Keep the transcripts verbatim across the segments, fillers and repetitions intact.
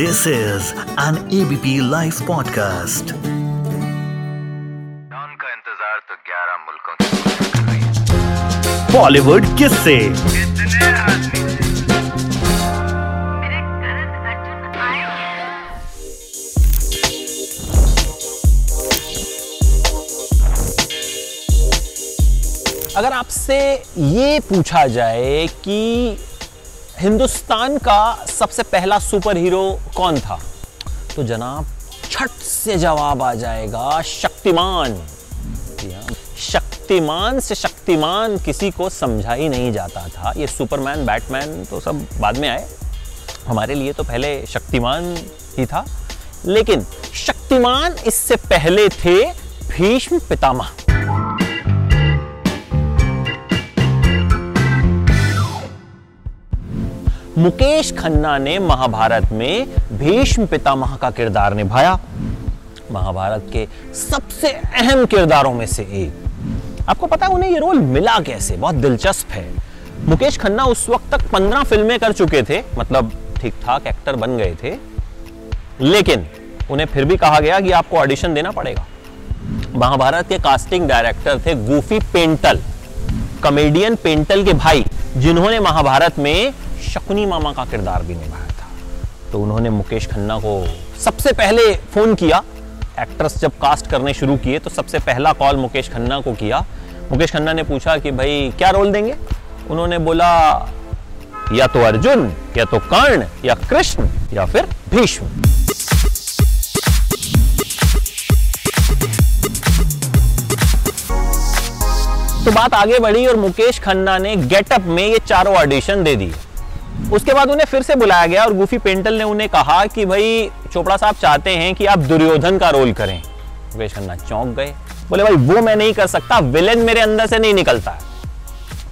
This is an A B P Live podcast. का इंतजार तो ग्यारह मुल्कों की बॉलीवुड किससे? अगर आपसे ये पूछा जाए कि हिंदुस्तान का सबसे पहला सुपर हीरो कौन था, तो जनाब छट से जवाब आ जाएगा शक्तिमान। शक्तिमान से शक्तिमान किसी को समझा ही नहीं जाता था। ये सुपरमैन बैटमैन तो सब बाद में आए, हमारे लिए तो पहले शक्तिमान ही था। लेकिन शक्तिमान इससे पहले थे भीष्म पितामह। मुकेश खन्ना ने महाभारत में भीष्म पितामह का किरदार निभाया, महाभारत के सबसे अहम किरदारों में से एक। आपको पता है उन्हें ये रोल मिला कैसे? बहुत दिलचस्प है। मुकेश खन्ना उस वक्त तक पंद्रह फिल्में कर चुके थे, मतलब ठीक ठाक एक्टर बन गए थे, लेकिन उन्हें फिर भी कहा गया कि आपको ऑडिशन देना पड़ेगा। महाभारत के कास्टिंग डायरेक्टर थे गूफी पेंटल, कॉमेडियन पेंटल के भाई, जिन्होंने महाभारत में शकुनी मामा का किरदार भी निभाया था। तो उन्होंने मुकेश खन्ना को सबसे पहले फोन किया। एक्टर्स जब कास्ट करने शुरू किए तो सबसे पहला कॉल मुकेश खन्ना को किया। मुकेश खन्ना ने पूछा कि भाई क्या रोल देंगे? उन्होंने बोला या तो अर्जुन, या तो कर्ण, या कृष्ण, या फिर भीष्म। तो बात आगे बढ़ी और मुकेश खन्ना ने गेटअप में ये चारों ऑडिशन दे दिए। उसके बाद उन्हें फिर से बुलाया गया और गूफी पेंटल ने उन्हें कहा कि भाई चोपड़ा साहब चाहते हैं कि आप दुर्योधन का रोल करें। मुकेश खन्ना चौंक गए, बोले भाई वो मैं नहीं कर सकता, विलेन मेरे अंदर से नहीं निकलता,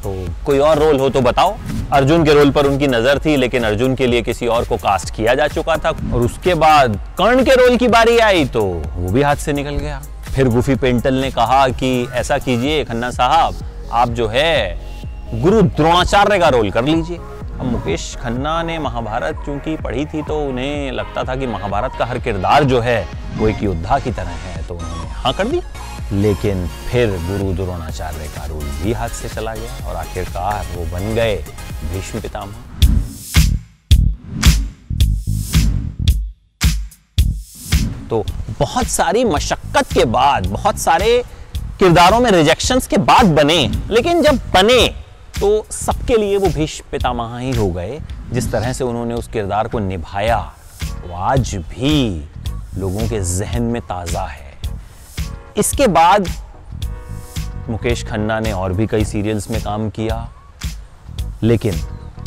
तो कोई और रोल हो तो बताओ। अर्जुन के रोल पर उनकी नजर थी, लेकिन अर्जुन के लिए किसी और को कास्ट किया जा चुका था। और उसके बाद कर्ण के रोल की बारी आई तो वो भी हाथ से निकल गया। फिर गूफी पेंटल ने कहा कि ऐसा कीजिए खन्ना साहब, आप जो है गुरु द्रोणाचार्य का रोल कर लीजिए। अब मुकेश खन्ना ने महाभारत चूंकि पढ़ी थी, तो उन्हें लगता था कि महाभारत का हर किरदार जो है वो एक योद्धा की तरह है, तो उन्होंने हाँ कर दी। लेकिन फिर गुरु द्रोणाचार्य का रोल भी हाथ से चला गया और आखिरकार वो बन गए भीष्म पितामह। तो बहुत सारी मशक्कत के बाद, बहुत सारे किरदारों में रिजेक्शंस के बाद बने, लेकिन जब बने तो सबके लिए वो भीष्म पितामह ही हो गए। जिस तरह से उन्होंने उस किरदार को निभाया, वो आज भी लोगों के जहन में ताज़ा है। इसके बाद मुकेश खन्ना ने और भी कई सीरियल्स में काम किया, लेकिन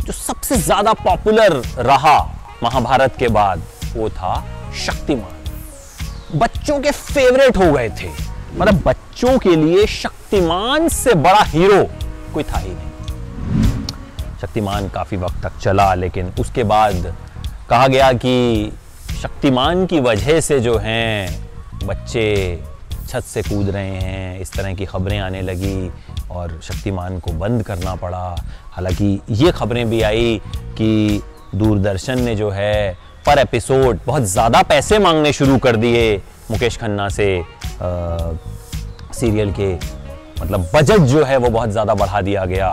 जो सबसे ज़्यादा पॉपुलर रहा महाभारत के बाद वो था शक्तिमान। बच्चों के फेवरेट हो गए थे, मतलब बच्चों के लिए शक्तिमान से बड़ा हीरो कोई था ही नहीं। शक्तिमान काफ़ी वक्त तक चला, लेकिन उसके बाद कहा गया कि शक्तिमान की वजह से जो हैं बच्चे छत से कूद रहे हैं, इस तरह की खबरें आने लगी और शक्तिमान को बंद करना पड़ा। हालांकि ये खबरें भी आई कि दूरदर्शन ने जो है पर एपिसोड बहुत ज़्यादा पैसे मांगने शुरू कर दिए मुकेश खन्ना से। आ, सीरियल के मतलब बजट जो है वो बहुत ज़्यादा बढ़ा दिया गया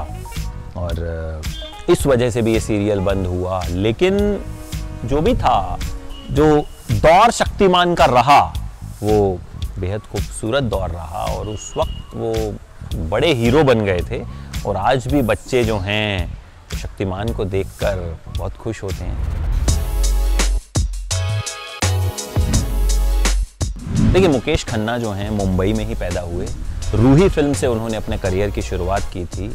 और इस वजह से भी ये सीरियल बंद हुआ। लेकिन जो भी था, जो दौर शक्तिमान का रहा, वो बेहद खूबसूरत दौर रहा और उस वक्त वो बड़े हीरो बन गए थे। और आज भी बच्चे जो हैं शक्तिमान को देखकर बहुत खुश होते हैं। देखिए मुकेश खन्ना जो हैं मुंबई में ही पैदा हुए। रूही फिल्म से उन्होंने अपने करियर की शुरुआत की थी।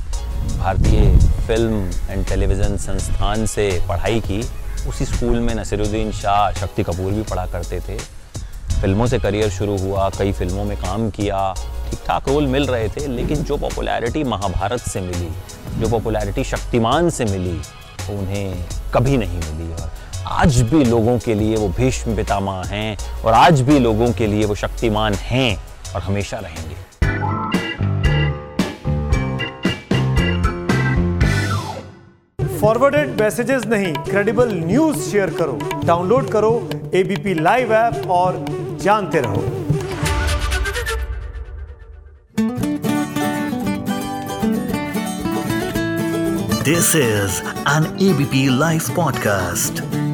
भारतीय फिल्म एंड टेलीविज़न संस्थान से पढ़ाई की। उसी स्कूल में नसीरुद्दीन शाह, शक्ति कपूर भी पढ़ा करते थे। फिल्मों से करियर शुरू हुआ, कई फिल्मों में काम किया, ठीक ठाक रोल मिल रहे थे। लेकिन जो पॉपुलैरिटी महाभारत से मिली, जो पॉपुलैरिटी शक्तिमान से मिली, उन्हें कभी नहीं मिली। और आज भी लोगों के लिए वो भीष्म पितामह हैं और आज भी लोगों के लिए वो शक्तिमान हैं और हमेशा रहेंगे। फॉरवर्डेड मैसेजेस नहीं, क्रेडिबल न्यूज शेयर करो। डाउनलोड करो एबीपी लाइव ऐप और जानते रहो। This is an ABP live podcast.